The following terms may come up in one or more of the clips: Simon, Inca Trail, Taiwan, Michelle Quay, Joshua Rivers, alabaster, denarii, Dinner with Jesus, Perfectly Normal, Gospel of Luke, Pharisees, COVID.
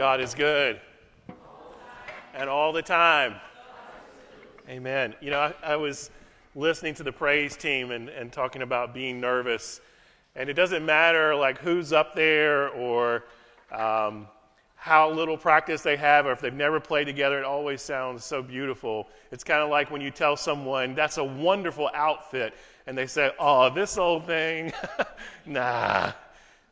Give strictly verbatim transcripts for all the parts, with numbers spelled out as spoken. God is good. And all the time. Amen. You know, I, I was listening to the praise team and, and talking about being nervous. And it doesn't matter, like, who's up there or um, how little practice they have or if they've never played together. It always sounds so beautiful. It's kind of like when you tell someone, that's a wonderful outfit. And they say, oh, this old thing, nah.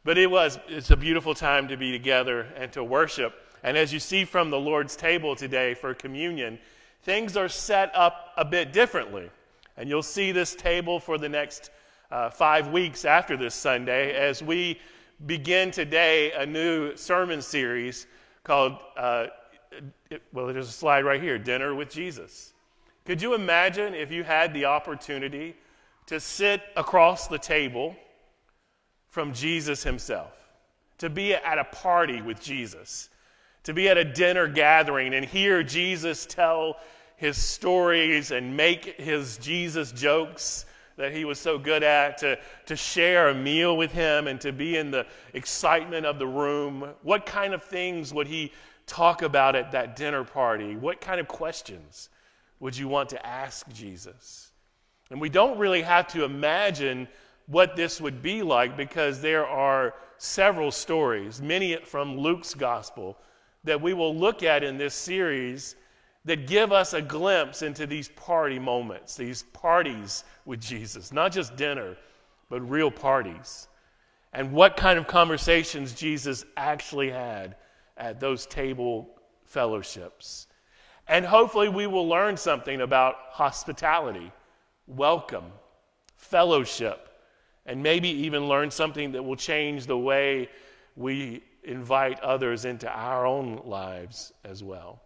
But it was, it's a beautiful time to be together and to worship. And as you see from the Lord's table today for communion, things are set up a bit differently. And you'll see this table for the next uh, five weeks after this Sunday as we begin today a new sermon series called, uh, it, well, there's a slide right here, Dinner with Jesus. Could you imagine if you had the opportunity to sit across the table from Jesus himself, to be at a party with Jesus, to be at a dinner gathering and hear Jesus tell his stories and make his Jesus jokes that he was so good at, to, to share a meal with him and to be in the excitement of the room? What kind of things would he talk about at that dinner party? What kind of questions would you want to ask Jesus? And we don't really have to imagine what this would be like because there are several stories, many from Luke's gospel, that we will look at in this series that give us a glimpse into these party moments, these parties with Jesus. Not just dinner, but real parties. And what kind of conversations Jesus actually had at those table fellowships. And hopefully we will learn something about hospitality, welcome, fellowship, and maybe even learn something that will change the way we invite others into our own lives as well.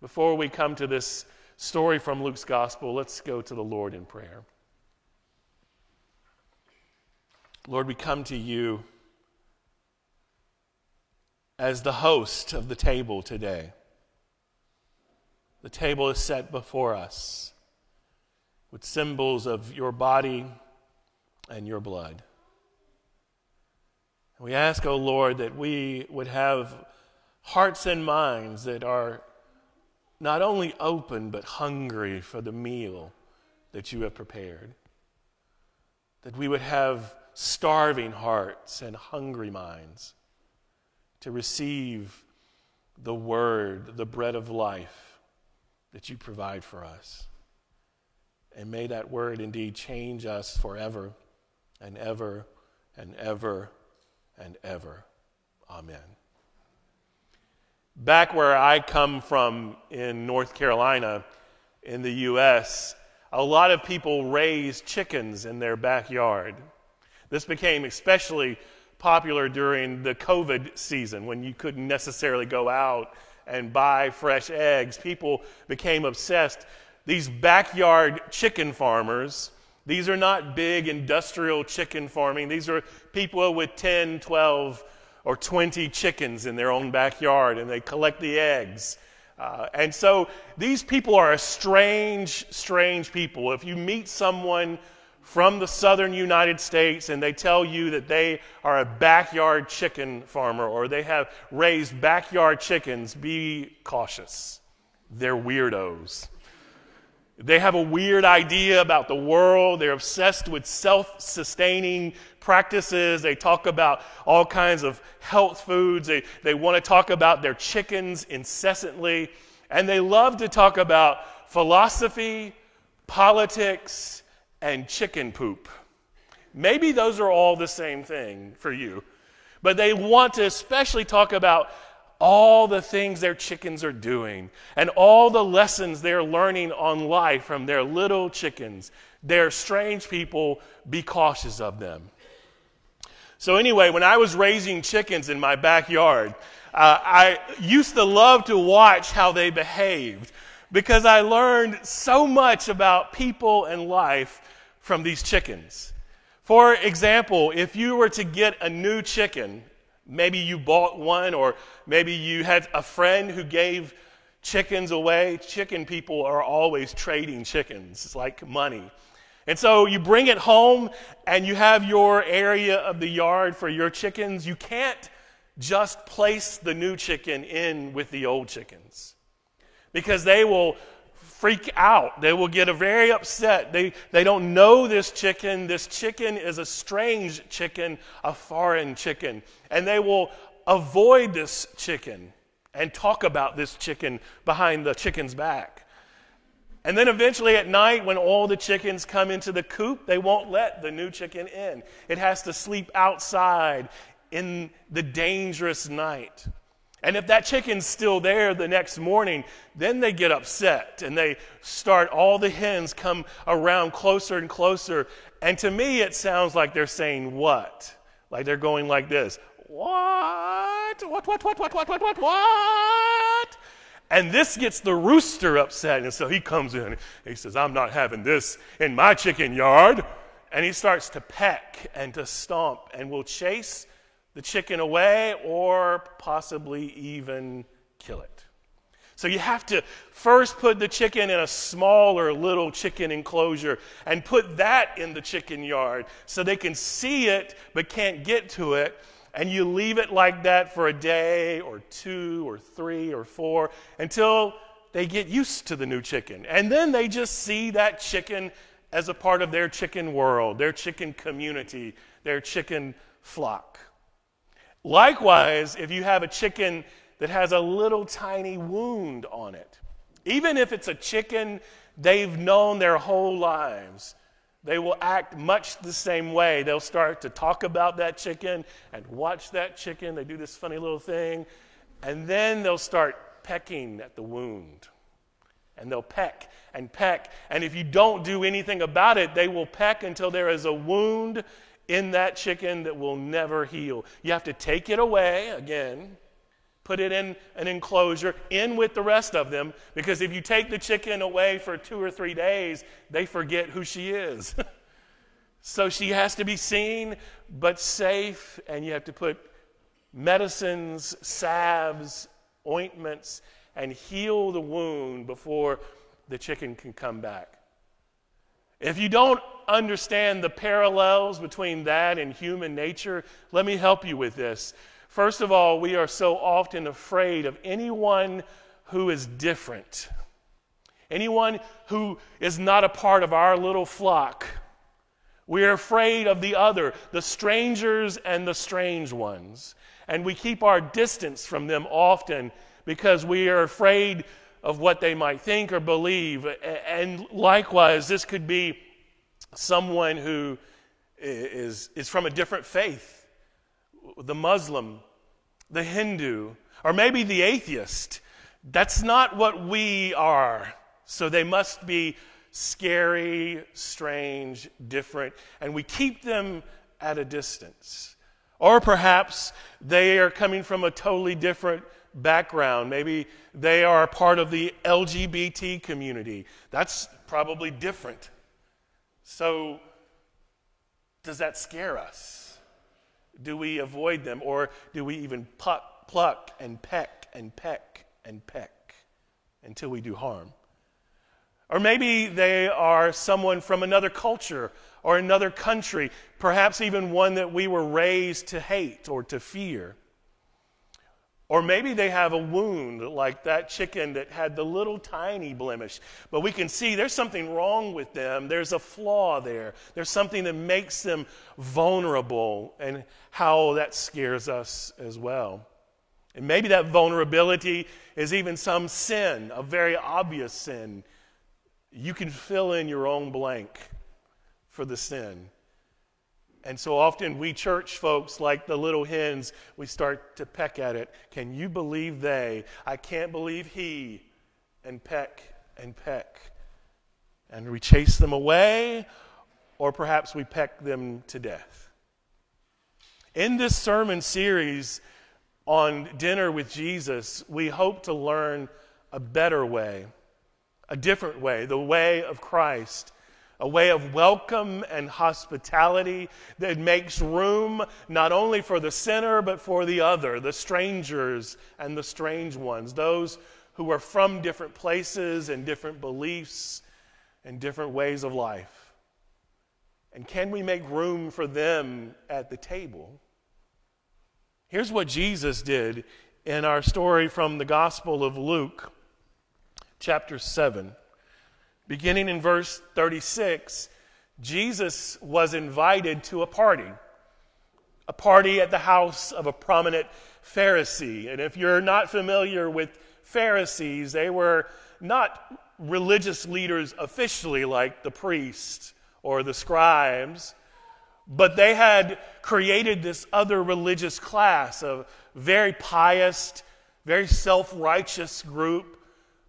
Before we come to this story from Luke's gospel, let's go to the Lord in prayer. Lord, we come to you as the host of the table today. The table is set before us with symbols of your body and your blood. We ask, O Lord, that we would have hearts and minds that are not only open but hungry for the meal that you have prepared. That we would have starving hearts and hungry minds to receive the word, the bread of life that you provide for us. And may that word indeed change us forever and ever and ever and ever. Amen. Back where I come from in North Carolina, in the U S, a lot of people raise chickens in their backyard. This became especially popular during the COVID season when you couldn't necessarily go out and buy fresh eggs. People became obsessed. These backyard chicken farmers, these are not big industrial chicken farming. These are people with ten, twelve, or twenty chickens in their own backyard, and they collect the eggs. Uh, and so these people are a strange, strange people. If you meet someone from the southern United States and they tell you that they are a backyard chicken farmer or they have raised backyard chickens, be cautious. They're weirdos. They have a weird idea about the world. They're obsessed with self-sustaining practices. They talk about all kinds of health foods. They, they want to talk about their chickens incessantly. And they love to talk about philosophy, politics, and chicken poop. Maybe those are all the same thing for you. But they want to especially talk about all the things their chickens are doing and all the lessons they're learning on life from their little chickens. They're strange people. Be cautious of them. So anyway, when I was raising chickens in my backyard, uh, I used to love to watch how they behaved because I learned so much about people and life from these chickens. For example, if you were to get a new chicken, maybe you bought one, or maybe you had a friend who gave chickens away. Chicken people are always trading chickens. It's like money. And so you bring it home, and you have your area of the yard for your chickens. You can't just place the new chicken in with the old chickens, because they will freak out. They will get very upset. They, they don't know this chicken. This chicken is a strange chicken, a foreign chicken. And they will avoid this chicken and talk about this chicken behind the chicken's back. And then eventually at night, when all the chickens come into the coop, they won't let the new chicken in. It has to sleep outside in the dangerous night. And if that chicken's still there the next morning, then they get upset and they start, all the hens come around closer and closer. And to me, it sounds like they're saying what? Like they're going like this. What? What, what, what, what, what, what, what, what? And this gets the rooster upset. And so he comes in and he says, I'm not having this in my chicken yard. And he starts to peck and to stomp and will chase the chicken away, or possibly even kill it. So you have to first put the chicken in a smaller little chicken enclosure and put that in the chicken yard so they can see it but can't get to it. And you leave it like that for a day or two or three or four until they get used to the new chicken. And then they just see that chicken as a part of their chicken world, their chicken community, their chicken flock. Likewise, if you have a chicken that has a little tiny wound on it, even if it's a chicken they've known their whole lives, they will act much the same way. They'll start to talk about that chicken and watch that chicken. They do this funny little thing, and then they'll start pecking at the wound. And they'll peck and peck, and if you don't do anything about it, they will peck until there is a wound in that chicken that will never heal. You have to take it away again, put it in an enclosure, in with the rest of them, because if you take the chicken away for two or three days, they forget who she is. So she has to be seen, but safe, and you have to put medicines, salves, ointments, and heal the wound before the chicken can come back. If you don't understand the parallels between that and human nature, let me help you with this. First of all, we are so often afraid of anyone who is different, anyone who is not a part of our little flock. We are afraid of the other, the strangers and the strange ones, and we keep our distance from them often because we are afraid of what they might think or believe. And likewise, this could be someone who is, is from a different faith, the Muslim, the Hindu, or maybe the atheist. That's not what we are. So they must be scary, strange, different, and we keep them at a distance. Or perhaps they are coming from a totally different background. Maybe they are part of the L G B T community. That's probably different. So does that scare us? Do we avoid them, or do we even pluck, pluck and peck and peck and peck until we do harm? Or maybe they are someone from another culture or another country, perhaps even one that we were raised to hate or to fear. Or maybe they have a wound like that chicken that had the little tiny blemish. But we can see there's something wrong with them. There's a flaw there. There's something that makes them vulnerable, and how that scares us as well. And maybe that vulnerability is even some sin, a very obvious sin. You can fill in your own blank for the sin. And so often we church folks, like the little hens, we start to peck at it. Can you believe they? I can't believe he. And peck and peck. And we chase them away, or perhaps we peck them to death. In this sermon series on Dinner with Jesus, we hope to learn a better way, a different way, the way of Christ. A way of welcome and hospitality that makes room not only for the sinner, but for the other, the strangers and the strange ones, those who are from different places and different beliefs and different ways of life. And can we make room for them at the table? Here's what Jesus did in our story from the Gospel of Luke, chapter seven. Beginning in verse thirty-six, Jesus was invited to a party, a party at the house of a prominent Pharisee. And if you're not familiar with Pharisees, they were not religious leaders officially like the priests or the scribes, but they had created this other religious class of very pious, very self-righteous group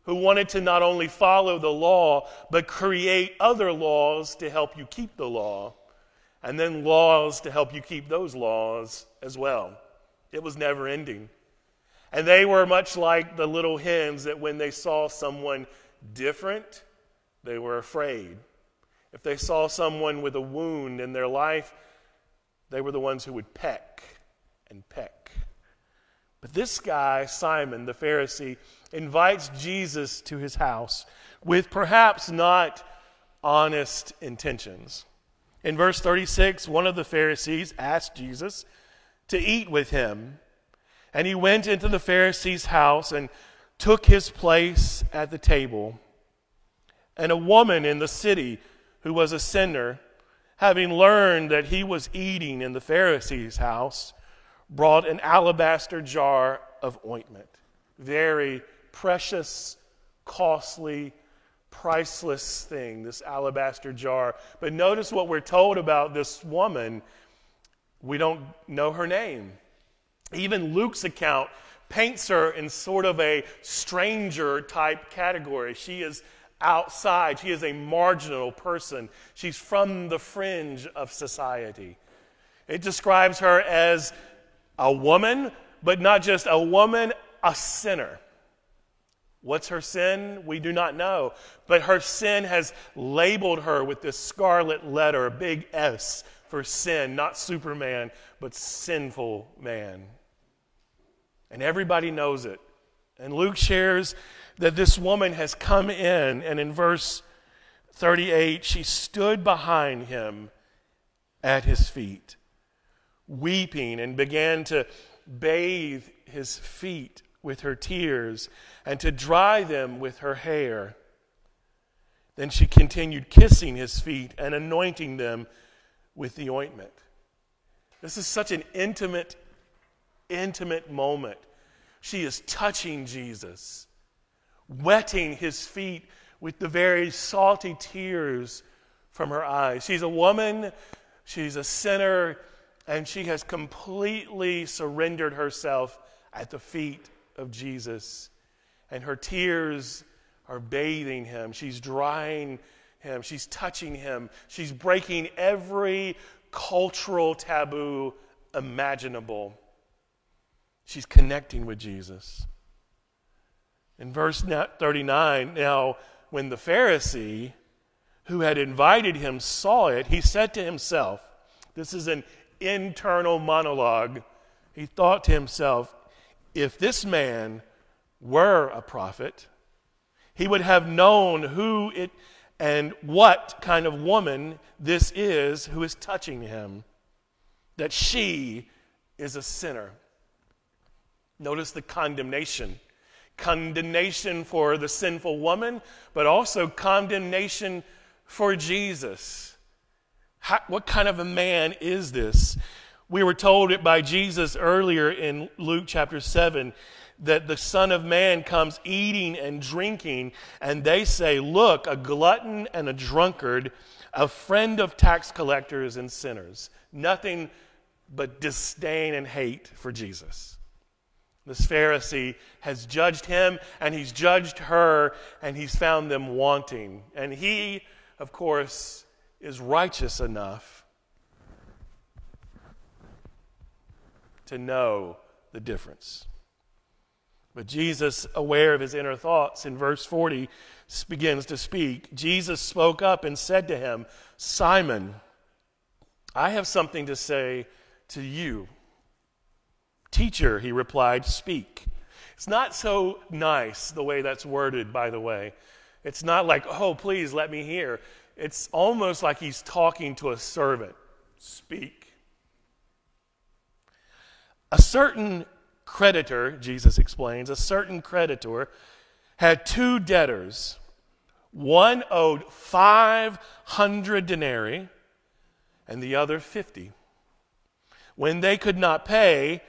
who wanted to not only follow the law, but create other laws to help you keep the law, and then laws to help you keep those laws as well. It was never ending. And they were much like the little hens that when they saw someone different, they were afraid. If they saw someone with a wound in their life, they were the ones who would peck and peck. But this guy, Simon the Pharisee, invites Jesus to his house with perhaps not honest intentions. In verse thirty-six, one of the Pharisees asked Jesus to eat with him, and he went into the Pharisee's house and took his place at the table. And a woman in the city who was a sinner, having learned that he was eating in the Pharisee's house, brought an alabaster jar of ointment. Very precious, costly, priceless thing, this alabaster jar. But notice what we're told about this woman. We don't know her name. Even Luke's account paints her in sort of a stranger-type category. She is outside. She is a marginal person. She's from the fringe of society. It describes her as a woman, but not just a woman, a sinner. What's her sin? We do not know. But her sin has labeled her with this scarlet letter, a big S for sin, not Superman, but sinful man. And everybody knows it. And Luke shares that this woman has come in, and in verse thirty-eight, she stood behind him at his feet, weeping, and began to bathe his feet with her tears and to dry them with her hair. Then she continued kissing his feet and anointing them with the ointment. This is such an intimate, intimate moment. She is touching Jesus, wetting his feet with the very salty tears from her eyes. She's a woman, she's a sinner, and she has completely surrendered herself at the feet of Jesus. And her tears are bathing him. She's drying him. She's touching him. She's breaking every cultural taboo imaginable. She's connecting with Jesus. In verse thirty-nine, now when the Pharisee who had invited him saw it, he said to himself, this is an internal monologue, he thought to himself, if this man were a prophet, he would have known who it and what kind of woman this is who is touching him, that she is a sinner. Notice the condemnation. Condemnation for the sinful woman, but also condemnation for Jesus. How, what kind of a man is this? We were told it by Jesus earlier in Luke chapter seven that the Son of Man comes eating and drinking, and they say, look, a glutton and a drunkard, a friend of tax collectors and sinners. Nothing but disdain and hate for Jesus. This Pharisee has judged him, and he's judged her, and he's found them wanting. And he, of course, is righteous enough to know the difference. But Jesus, aware of his inner thoughts, in verse forty, begins to speak. Jesus spoke up and said to him, Simon, I have something to say to you. Teacher, he replied, speak. It's not so nice the way that's worded, by the way. It's not like, oh, please let me hear. It's almost like he's talking to a servant. Speak. A certain creditor, Jesus explains, a certain creditor had two debtors. One owed five hundred denarii and the other fifty. When they could not pay,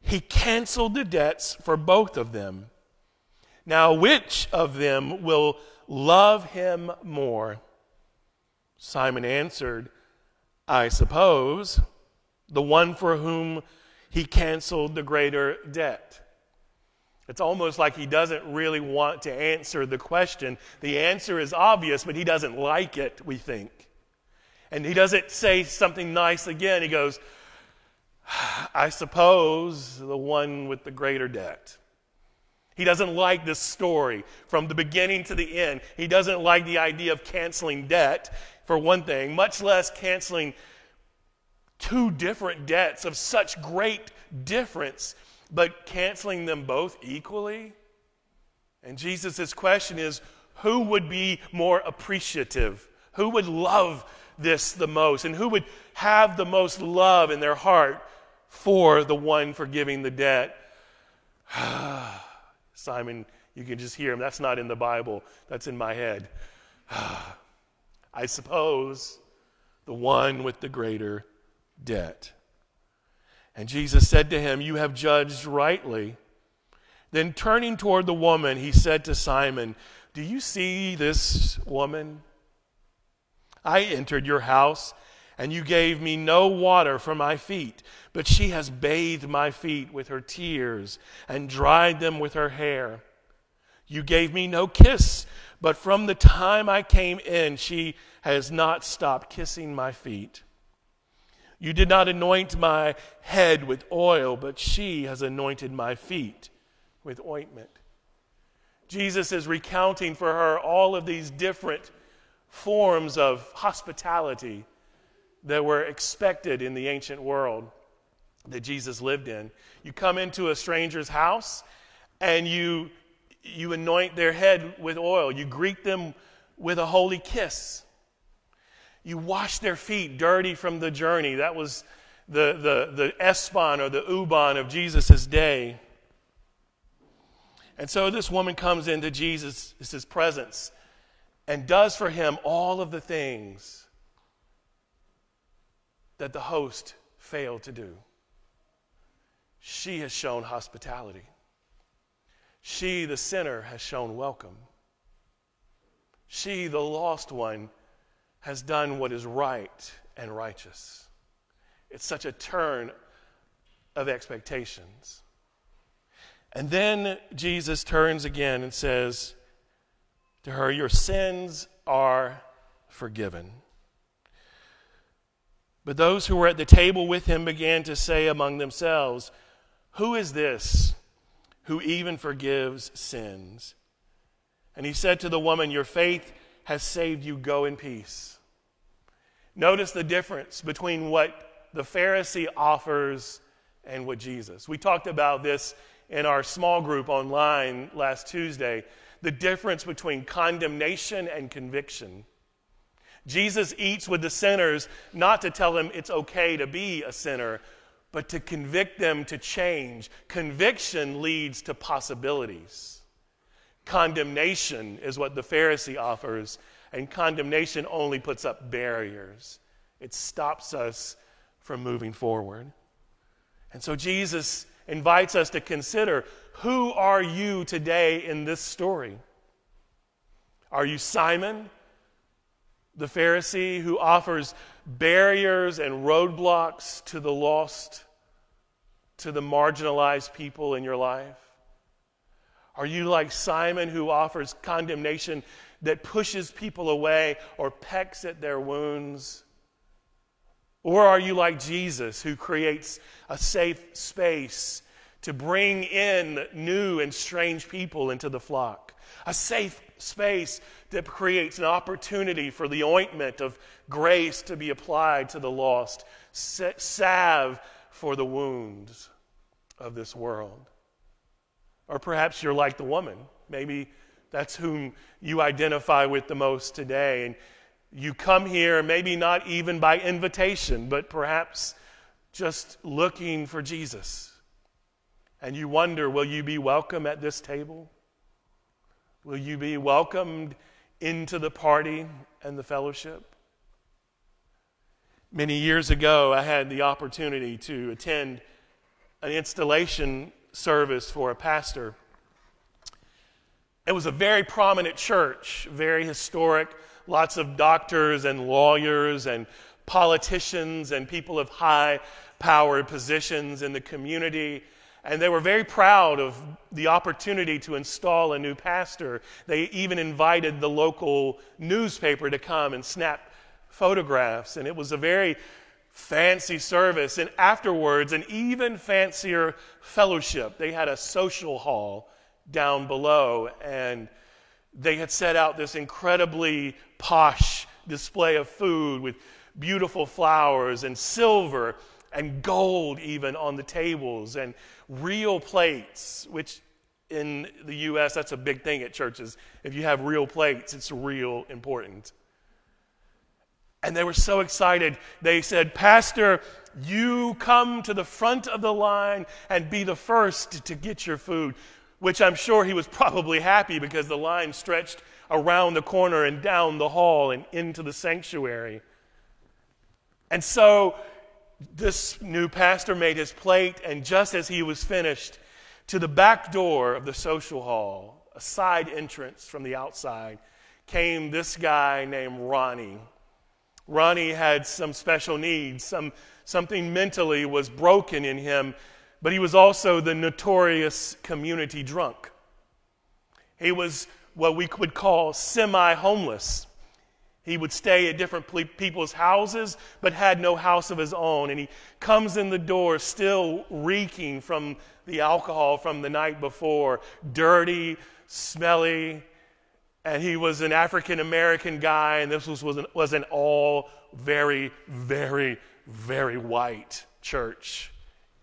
he canceled the debts for both of them. Now, which of them will love him more? Simon answered, I suppose, the one for whom he canceled the greater debt. It's almost like he doesn't really want to answer the question. The answer is obvious, but he doesn't like it, we think. And he doesn't say something nice again. He goes, I suppose the one with the greater debt. He doesn't like this story from the beginning to the end. He doesn't like the idea of canceling debt, for one thing, much less canceling two different debts of such great difference, but canceling them both equally. And Jesus' question is, who would be more appreciative? Who would love this the most? And who would have the most love in their heart for the one forgiving the debt? Simon, you can just hear him. That's not in the Bible. That's in my head. I suppose the one with the greater debt. And Jesus said to him, you have judged rightly. Then turning toward the woman, he said to Simon, do you see this woman? I entered your house, and you gave me no water for my feet, but she has bathed my feet with her tears and dried them with her hair. You gave me no kiss, but from the time I came in, she has not stopped kissing my feet. You did not anoint my head with oil, but she has anointed my feet with ointment. Jesus is recounting for her all of these different forms of hospitality that were expected in the ancient world that Jesus lived in. You come into a stranger's house and you, you anoint their head with oil. You greet them with a holy kiss. You wash their feet dirty from the journey. That was the, the, the esbon or the ubon of Jesus' day. And so this woman comes into Jesus' presence and does for him all of the things that the host failed to do. She has shown hospitality. She, the sinner, has shown welcome. She, the lost one, has done what is right and righteous. It's such a turn of expectations. And then Jesus turns again and says to her, your sins are forgiven. But those who were at the table with him began to say among themselves, who is this who even forgives sins? And he said to the woman, your faith has saved you, go in peace. Notice the difference between what the Pharisee offers and what Jesus. We talked about this in our small group online last Tuesday, the difference between condemnation and conviction. Jesus eats with the sinners not to tell them it's okay to be a sinner, but to convict them to change. Conviction leads to possibilities. Condemnation is what the Pharisee offers, and condemnation only puts up barriers. It stops us from moving forward. And so Jesus invites us to consider, who are you today in this story? Are you Simon, the Pharisee who offers barriers and roadblocks to the lost, to the marginalized people in your life? Are you like Simon who offers condemnation that pushes people away or pecks at their wounds? Or are you like Jesus who creates a safe space to bring in new and strange people into the flock? A safe space that creates an opportunity for the ointment of grace to be applied to the lost, salve for the wounds of this world. Or perhaps you're like the woman. Maybe that's whom you identify with the most today. And you come here, maybe not even by invitation, but perhaps just looking for Jesus. and you wonder, will you be welcome at this table? Will you be welcomed into the party and the fellowship? Many years ago, I had the opportunity to attend an installation service for a pastor. It was a very prominent church, very historic, lots of doctors and lawyers and politicians and people of high-powered positions in the community. And they were very proud of the opportunity to install a new pastor. They even invited the local newspaper to come and snap photographs. And it was a very fancy service. And afterwards, an even fancier fellowship. They had a social hall down below, and they had set out this incredibly posh display of food with beautiful flowers and silver and gold even on the tables, and real plates, which in the U S that's a big thing at churches. If you have real plates, it's real important. And they were so excited. They said, "Pastor, you come to the front of the line and be the first to get your food," which I'm sure he was probably happy because the line stretched around the corner and down the hall and into the sanctuary. And so this new pastor made his plate, and just as he was finished, to the back door of the social hall, a side entrance from the outside, came this guy named Ronnie. Ronnie had some special needs. Some, something mentally was broken in him, but he was also the notorious community drunk. He was what we would call semi-homeless. He would stay at different people's houses, but had no house of his own. And he comes in the door still reeking from the alcohol from the night before, dirty, smelly. And he was an African-American guy, and this was, was, an, was an all very, very, very white church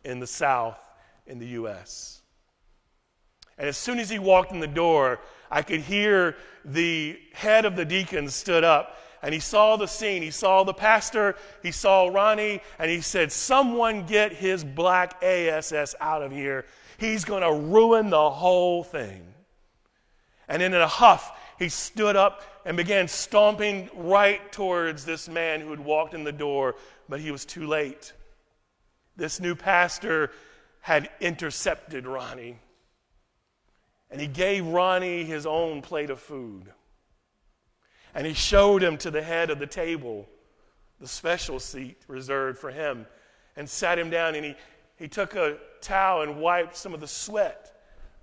in the South, in the U S And as soon as he walked in the door, I could hear the head of the deacons stood up, and he saw the scene. He saw the pastor, he saw Ronnie, and he said, "Someone get his black ass out of here. He's going to ruin the whole thing." And in a huff, he stood up and began stomping right towards this man who had walked in the door, but he was too late. This new pastor had intercepted Ronnie, and he gave Ronnie his own plate of food. And he showed him to the head of the table, the special seat reserved for him, and sat him down. And he, he took a towel and wiped some of the sweat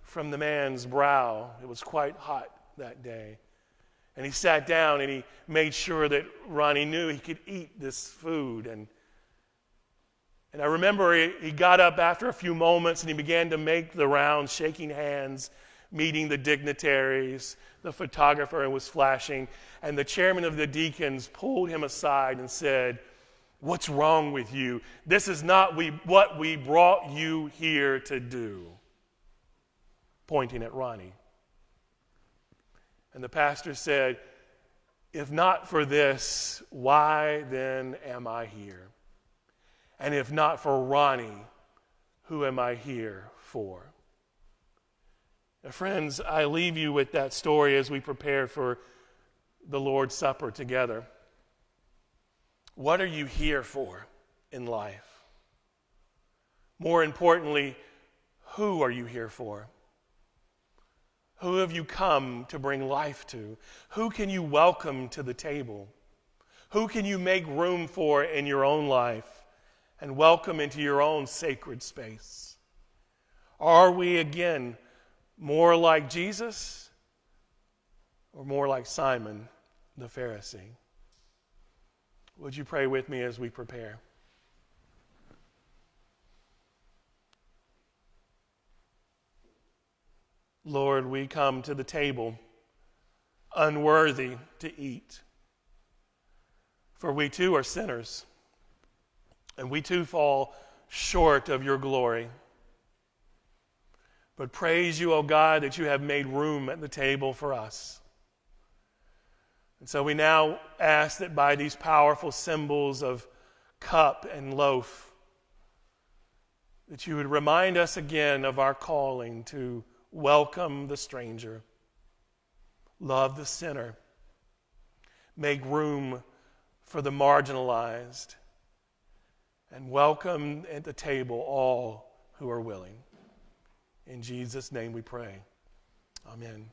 from the man's brow. It was quite hot that day. And he sat down and he made sure that Ronnie knew he could eat this food. And And I remember he, he got up after a few moments and he began to make the rounds, shaking hands, meeting the dignitaries. The photographer was flashing, and the chairman of the deacons pulled him aside and said, "What's wrong with you? This is not we, what we brought you here to do," pointing at Ronnie. And the pastor said, "If not for this, why then am I here? And if not for Ronnie, who am I here for?" Now, friends, I leave you with that story as we prepare for the Lord's Supper together. What are you here for in life? More importantly, who are you here for? Who have you come to bring life to? Who can you welcome to the table? Who can you make room for in your own life and welcome into your own sacred space? Are we, again, more like Jesus or more like Simon the Pharisee? Would you pray with me as we prepare? Lord, we come to the table unworthy to eat, for we too are sinners. And we too fall short of your glory. But praise you, O God, that you have made room at the table for us. And so we now ask that by these powerful symbols of cup and loaf, that you would remind us again of our calling to welcome the stranger, love the sinner, make room for the marginalized, and welcome at the table all who are willing. In Jesus' name we pray. Amen.